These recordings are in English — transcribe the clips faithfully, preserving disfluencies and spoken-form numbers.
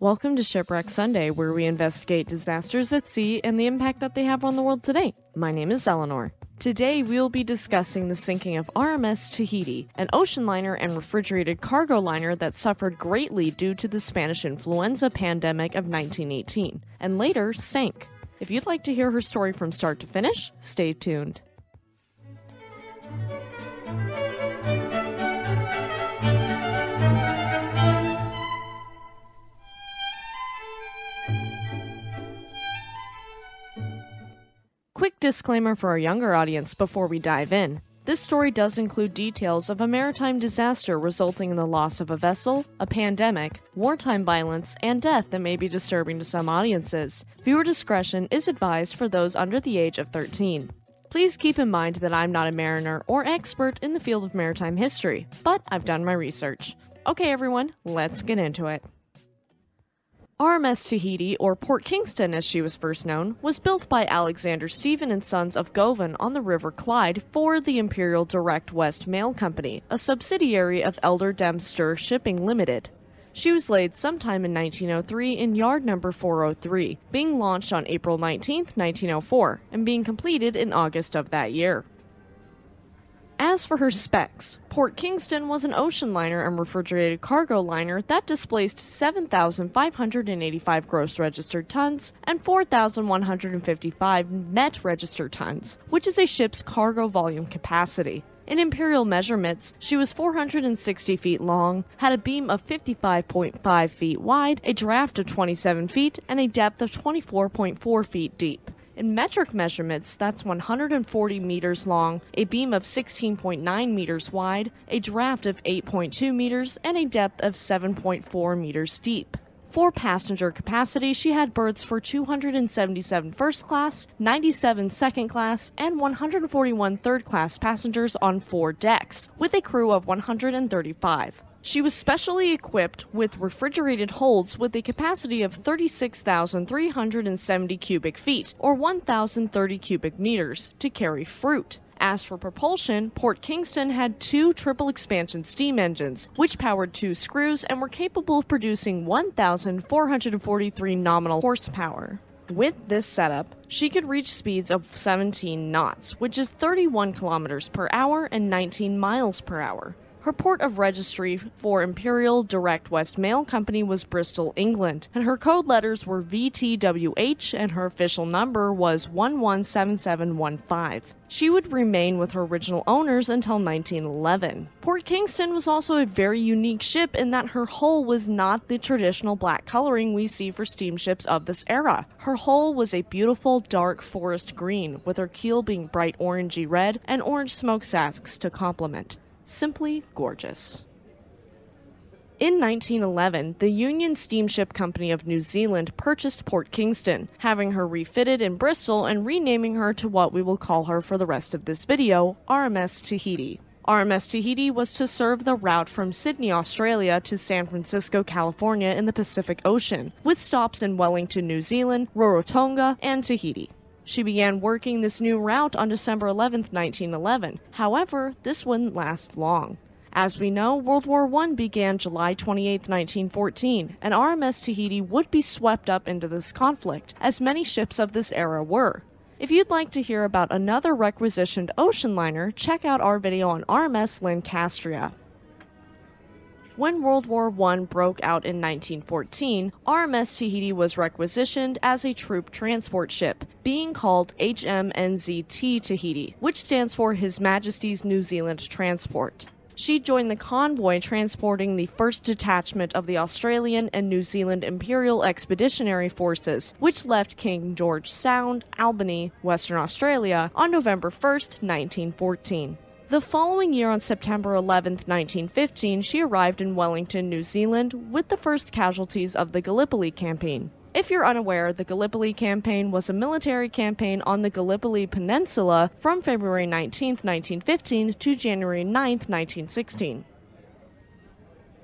Welcome to Shipwreck Sunday, where we investigate disasters at sea and the impact that they have on the world today. My name is Eleanor. Today, we'll be discussing the sinking of R M S Tahiti, an ocean liner and refrigerated cargo liner that suffered greatly due to the Spanish influenza pandemic of nineteen eighteen, and later sank. If you'd like to hear her story from start to finish, stay tuned. Quick disclaimer for our younger audience before we dive in. This story does include details of a maritime disaster resulting in the loss of a vessel, a pandemic, wartime violence, and death that may be disturbing to some audiences. Viewer discretion is advised for those under the age of thirteen. Please keep in mind that I'm not a mariner or expert in the field of maritime history, but I've done my research. Okay, everyone, let's get into it. R M S Tahiti, or Port Kingston as she was first known, was built by Alexander Stephen and Sons of Govan on the River Clyde for the Imperial Direct West Mail Company, a subsidiary of Elder Dempster Shipping Limited. She was laid sometime in nineteen oh three in yard number four oh three, being launched on April nineteenth, nineteen oh four, and being completed in August of that year. As for her specs, Port Kingston was an ocean liner and refrigerated cargo liner that displaced seven thousand five hundred eighty-five gross registered tons and four thousand one hundred fifty-five net registered tons, which is a ship's cargo volume capacity. In imperial measurements, she was four hundred sixty feet long, had a beam of fifty-five point five feet wide, a draft of twenty-seven feet, and a depth of twenty-four point four feet deep. In metric measurements, that's one hundred forty meters long, a beam of sixteen point nine meters wide, a draft of eight point two meters, and a depth of seven point four meters deep. For passenger capacity, she had berths for two hundred seventy-seven first class, ninety-seven second class, and one hundred forty-one third class passengers on four decks, with a crew of one hundred thirty-five. She was specially equipped with refrigerated holds with a capacity of thirty-six thousand three hundred seventy cubic feet, or one thousand thirty cubic meters, to carry fruit. As for propulsion, Port Kingston had two triple expansion steam engines, which powered two screws and were capable of producing one thousand four hundred forty-three nominal horsepower. With this setup, she could reach speeds of seventeen knots, which is thirty-one kilometers per hour and nineteen miles per hour. Her port of registry for Imperial Direct West Mail Company was Bristol, England, and her code letters were V T W H and her official number was one one seven seven one five. She would remain with her original owners until nineteen eleven. Port Kingston was also a very unique ship in that her hull was not the traditional black coloring we see for steamships of this era. Her hull was a beautiful dark forest green, with her keel being bright orangey red and orange smoke sasks to complement. Simply gorgeous. In nineteen eleven, the Union Steamship Company of New Zealand purchased Port Kingston, having her refitted in Bristol and renaming her to what we will call her for the rest of this video, R M S Tahiti. R M S Tahiti was to serve the route from Sydney, Australia to San Francisco, California in the Pacific Ocean, with stops in Wellington, New Zealand, Rarotonga, and Tahiti. She began working this new route on December eleventh, nineteen eleven. However, this wouldn't last long. As we know, World War One began July twenty-eighth, nineteen fourteen, and R M S Tahiti would be swept up into this conflict, as many ships of this era were. If you'd like to hear about another requisitioned ocean liner, check out our video on R M S Lancastria. When World War One broke out in nineteen fourteen, R M S Tahiti was requisitioned as a troop transport ship, being called H M N Z T Tahiti, which stands for His Majesty's New Zealand Transport. She joined the convoy transporting the first detachment of the Australian and New Zealand Imperial Expeditionary Forces, which left King George Sound, Albany, Western Australia, on November first, nineteen fourteen. The following year, on September eleventh, nineteen fifteen, she arrived in Wellington, New Zealand, with the first casualties of the Gallipoli Campaign. If you're unaware, the Gallipoli Campaign was a military campaign on the Gallipoli Peninsula from February nineteenth, nineteen fifteen to January ninth, nineteen sixteen.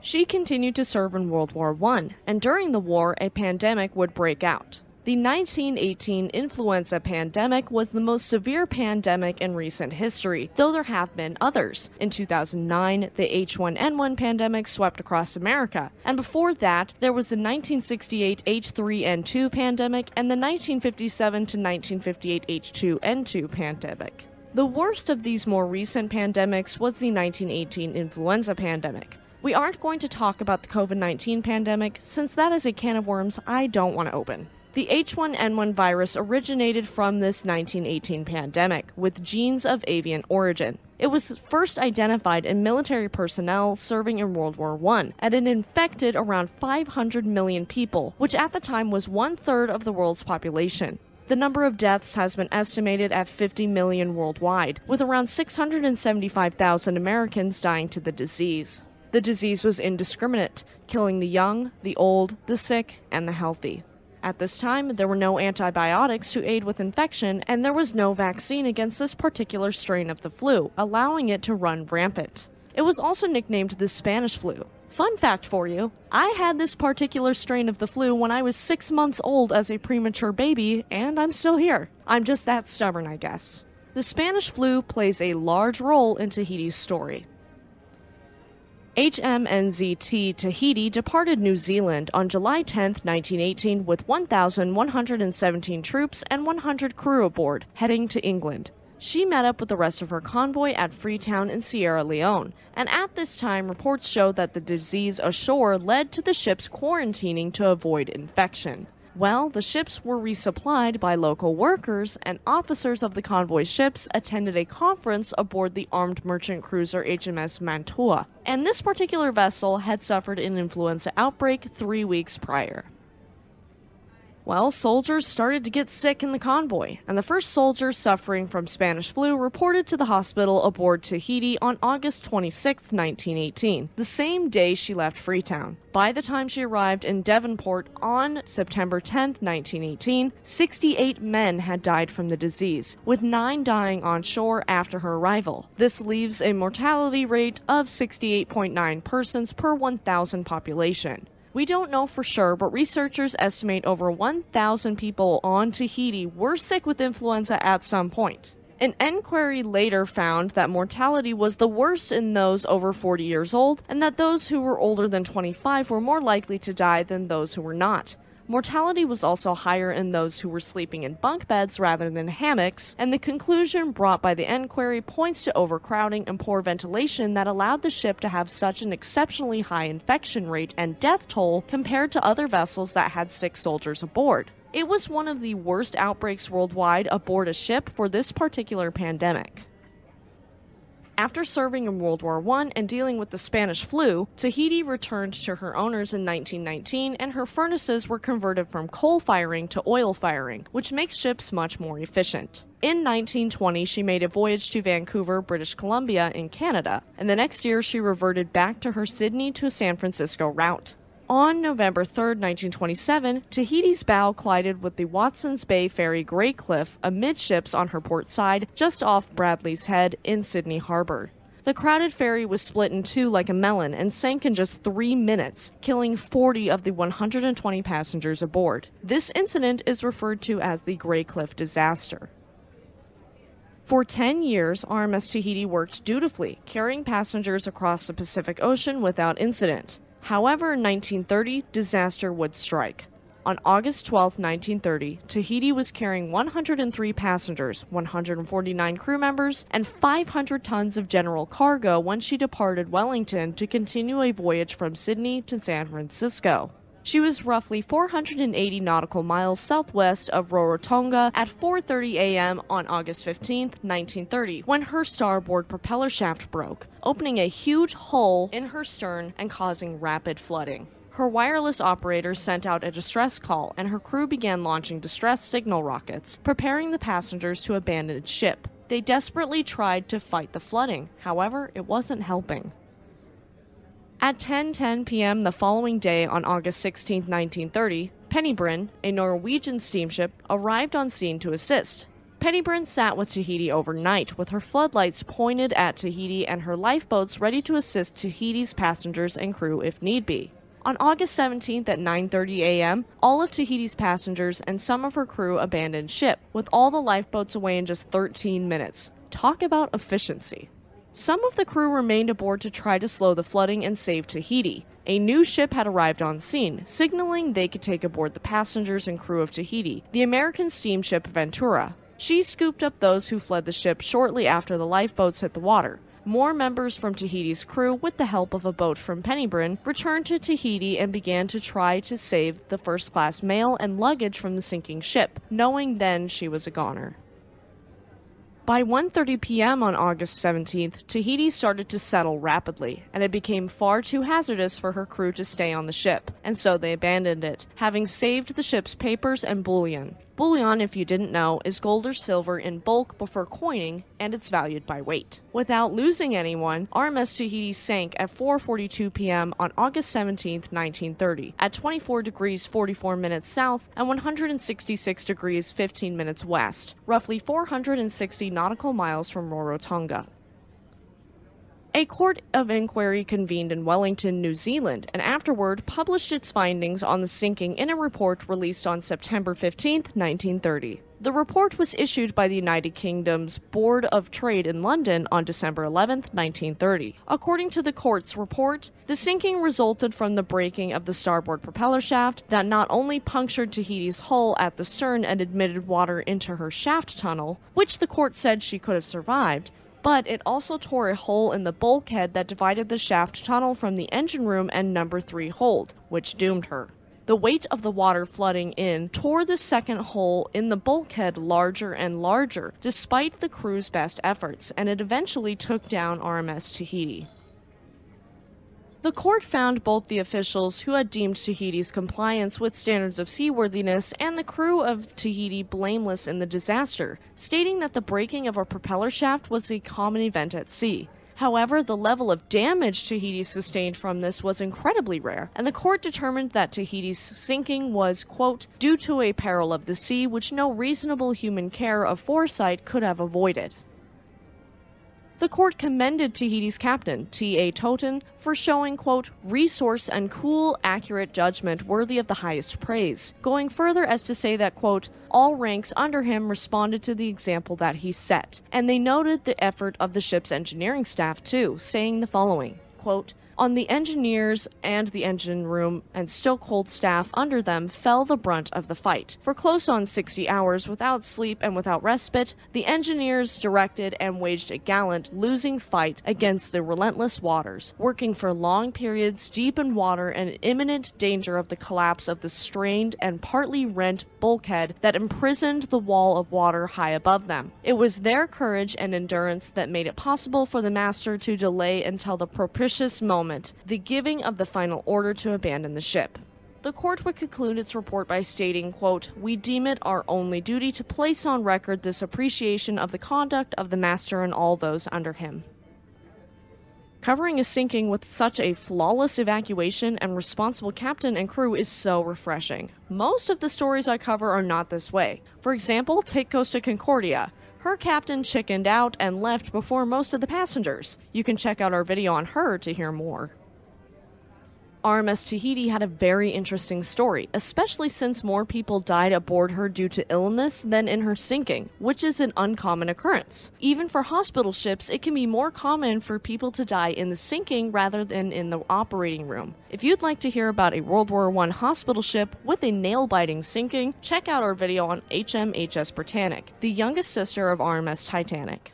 She continued to serve in World War One, and during the war, a pandemic would break out. The nineteen eighteen influenza pandemic was the most severe pandemic in recent history, though there have been others. In two thousand nine, the H one N one pandemic swept across America, and before that, there was the nineteen sixty-eight H three N two pandemic and the nineteen fifty-seven to nineteen fifty-eight H two N two pandemic. The worst of these more recent pandemics was the nineteen eighteen influenza pandemic. We aren't going to talk about the COVID nineteen pandemic, since that is a can of worms I don't want to open. The H one N one virus originated from this nineteen eighteen pandemic, with genes of avian origin. It was first identified in military personnel serving in World War One, and it infected around five hundred million people, which at the time was one-third of the world's population. The number of deaths has been estimated at fifty million worldwide, with around six hundred seventy-five thousand Americans dying to the disease. The disease was indiscriminate, killing the young, the old, the sick, and the healthy. At this time, there were no antibiotics to aid with infection, and there was no vaccine against this particular strain of the flu, allowing it to run rampant. It was also nicknamed the Spanish flu. Fun fact for you, I had this particular strain of the flu when I was six months old as a premature baby, and I'm still here. I'm just that stubborn, I guess. The Spanish flu plays a large role in Tahiti's story. H M N Z T Tahiti departed New Zealand on July tenth, nineteen eighteen with one thousand one hundred seventeen troops and one hundred crew aboard, heading to England. She met up with the rest of her convoy at Freetown in Sierra Leone, and at this time reports show that the disease ashore led to the ships quarantining to avoid infection. Well, the ships were resupplied by local workers, and officers of the convoy ships attended a conference aboard the armed merchant cruiser H M S Mantua, and this particular vessel had suffered an influenza outbreak three weeks prior. Well, soldiers started to get sick in the convoy, and the first soldiers suffering from Spanish flu reported to the hospital aboard Tahiti on August twenty-sixth, nineteen eighteen, the same day she left Freetown. By the time she arrived in Devonport on September tenth, nineteen eighteen, sixty-eight men had died from the disease, with nine dying on shore after her arrival. This leaves a mortality rate of sixty-eight point nine persons per one thousand population. We don't know for sure, but researchers estimate over one thousand people on Tahiti were sick with influenza at some point. An inquiry later found that mortality was the worst in those over forty years old, and that those who were older than twenty-five were more likely to die than those who were not. Mortality was also higher in those who were sleeping in bunk beds rather than hammocks, and the conclusion brought by the inquiry points to overcrowding and poor ventilation that allowed the ship to have such an exceptionally high infection rate and death toll compared to other vessels that had sick soldiers aboard. It was one of the worst outbreaks worldwide aboard a ship for this particular pandemic. After serving in World War One and dealing with the Spanish flu, Tahiti returned to her owners in nineteen nineteen, and her furnaces were converted from coal firing to oil firing, which makes ships much more efficient. In nineteen twenty, she made a voyage to Vancouver, British Columbia in Canada, and the next year she reverted back to her Sydney to San Francisco route. On November third, nineteen twenty-seven, Tahiti's bow collided with the Watson's Bay ferry Greycliff amidships on her port side, just off Bradley's Head in Sydney Harbour. The crowded ferry was split in two like a melon and sank in just three minutes, killing forty of the one hundred twenty passengers aboard. This incident is referred to as the Greycliff disaster. For ten years, R M S Tahiti worked dutifully, carrying passengers across the Pacific Ocean without incident. However, in nineteen thirty, disaster would strike. On August twelfth, nineteen thirty, Tahiti was carrying one hundred three passengers, one hundred forty-nine crew members, and five hundred tons of general cargo when she departed Wellington to continue a voyage from Sydney to San Francisco. She was roughly four hundred eighty nautical miles southwest of Rarotonga at four thirty a m on August fifteenth, nineteen thirty, when her starboard propeller shaft broke, opening a huge hole in her stern and causing rapid flooding. Her wireless operator sent out a distress call, and her crew began launching distress signal rockets, preparing the passengers to abandon the ship. They desperately tried to fight the flooding, however, it wasn't helping. At ten ten p m the following day on August sixteenth, nineteen thirty, Pennybryn, a Norwegian steamship, arrived on scene to assist. Pennybryn sat with Tahiti overnight, with her floodlights pointed at Tahiti and her lifeboats ready to assist Tahiti's passengers and crew if need be. On August seventeenth at nine thirty a m, all of Tahiti's passengers and some of her crew abandoned ship, with all the lifeboats away in just thirteen minutes. Talk about efficiency. Some of the crew remained aboard to try to slow the flooding and save Tahiti. A new ship had arrived on scene, signaling they could take aboard the passengers and crew of Tahiti, the American steamship Ventura. She scooped up those who fled the ship shortly after the lifeboats hit the water. More members from Tahiti's crew, with the help of a boat from Pennybryn, returned to Tahiti and began to try to save the first-class mail and luggage from the sinking ship, knowing then she was a goner. By one thirty p m on August seventeenth, Tahiti started to settle rapidly, and it became far too hazardous for her crew to stay on the ship, and so they abandoned it, having saved the ship's papers and bullion. Bullion, if you didn't know, is gold or silver in bulk before coining, and it's valued by weight. Without losing anyone, R M S Tahiti sank at four forty-two p m on August seventeenth, nineteen thirty, at twenty-four degrees forty-four minutes south and one hundred sixty-six degrees fifteen minutes west, roughly four hundred sixty nautical miles from Rarotonga. A court of inquiry convened in Wellington, New Zealand, and afterward published its findings on the sinking in a report released on September fifteenth, nineteen thirty. The report was issued by the United Kingdom's Board of Trade in London on December eleventh, nineteen thirty. According to the court's report, the sinking resulted from the breaking of the starboard propeller shaft that not only punctured Tahiti's hull at the stern and admitted water into her shaft tunnel, which the court said she could have survived, but it also tore a hole in the bulkhead that divided the shaft tunnel from the engine room and number three hold, which doomed her. The weight of the water flooding in tore the second hole in the bulkhead larger and larger, despite the crew's best efforts, and it eventually took down R M S Tahiti. The court found both the officials who had deemed Tahiti's compliance with standards of seaworthiness and the crew of Tahiti blameless in the disaster, stating that the breaking of a propeller shaft was a common event at sea. However, the level of damage Tahiti sustained from this was incredibly rare, and the court determined that Tahiti's sinking was, quote, due to a peril of the sea which no reasonable human care or foresight could have avoided. The court commended Tahiti's captain, T A Totten, for showing, quote, resource and cool, accurate judgment worthy of the highest praise, going further as to say that, quote, all ranks under him responded to the example that he set, and they noted the effort of the ship's engineering staff, too, saying the following, quote, on the engineers and the engine room and stokehold staff under them fell the brunt of the fight. For close on sixty hours, without sleep and without respite, the engineers directed and waged a gallant, losing fight against the relentless waters, working for long periods deep in water and imminent danger of the collapse of the strained and partly rent bulkhead that imprisoned the wall of water high above them. It was their courage and endurance that made it possible for the master to delay until the propitious moment Moment, the giving of the final order to abandon the ship. The court would conclude its report by stating, quote, we deem it our only duty to place on record this appreciation of the conduct of the master and all those under him. Covering a sinking with such a flawless evacuation and responsible captain and crew is so refreshing. Most of the stories I cover are not this way. For example, take Costa Concordia. Her captain chickened out and left before most of the passengers. You can check out our video on her to hear more. R M S Tahiti had a very interesting story, especially since more people died aboard her due to illness than in her sinking, which is an uncommon occurrence. Even for hospital ships, it can be more common for people to die in the sinking rather than in the operating room. If you'd like to hear about a World War One hospital ship with a nail-biting sinking, check out our video on H M H S Britannic, the youngest sister of R M S Titanic.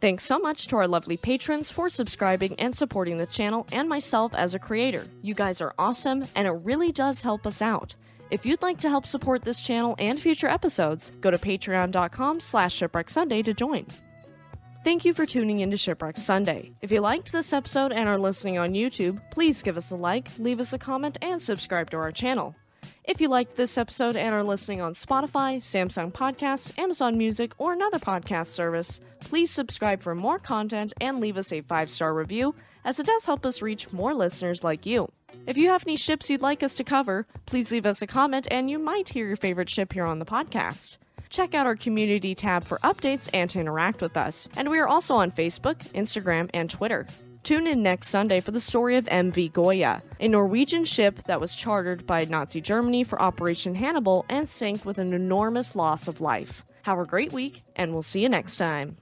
Thanks so much to our lovely patrons for subscribing and supporting the channel and myself as a creator. You guys are awesome, and it really does help us out. If you'd like to help support this channel and future episodes, go to patreon.com slash Shipwreck Sunday to join. Thank you for tuning in to Shipwreck Sunday. If you liked this episode and are listening on YouTube, please give us a like, leave us a comment, and subscribe to our channel. If you liked this episode and are listening on Spotify, Samsung Podcasts, Amazon Music, or another podcast service, please subscribe for more content and leave us a five-star review, as it does help us reach more listeners like you. If you have any ships you'd like us to cover, please leave us a comment and you might hear your favorite ship here on the podcast. Check out our community tab for updates and to interact with us, and we are also on Facebook, Instagram, and Twitter. Tune in next Sunday for the story of M V Goya, a Norwegian ship that was chartered by Nazi Germany for Operation Hannibal and sank with an enormous loss of life. Have a great week, and we'll see you next time.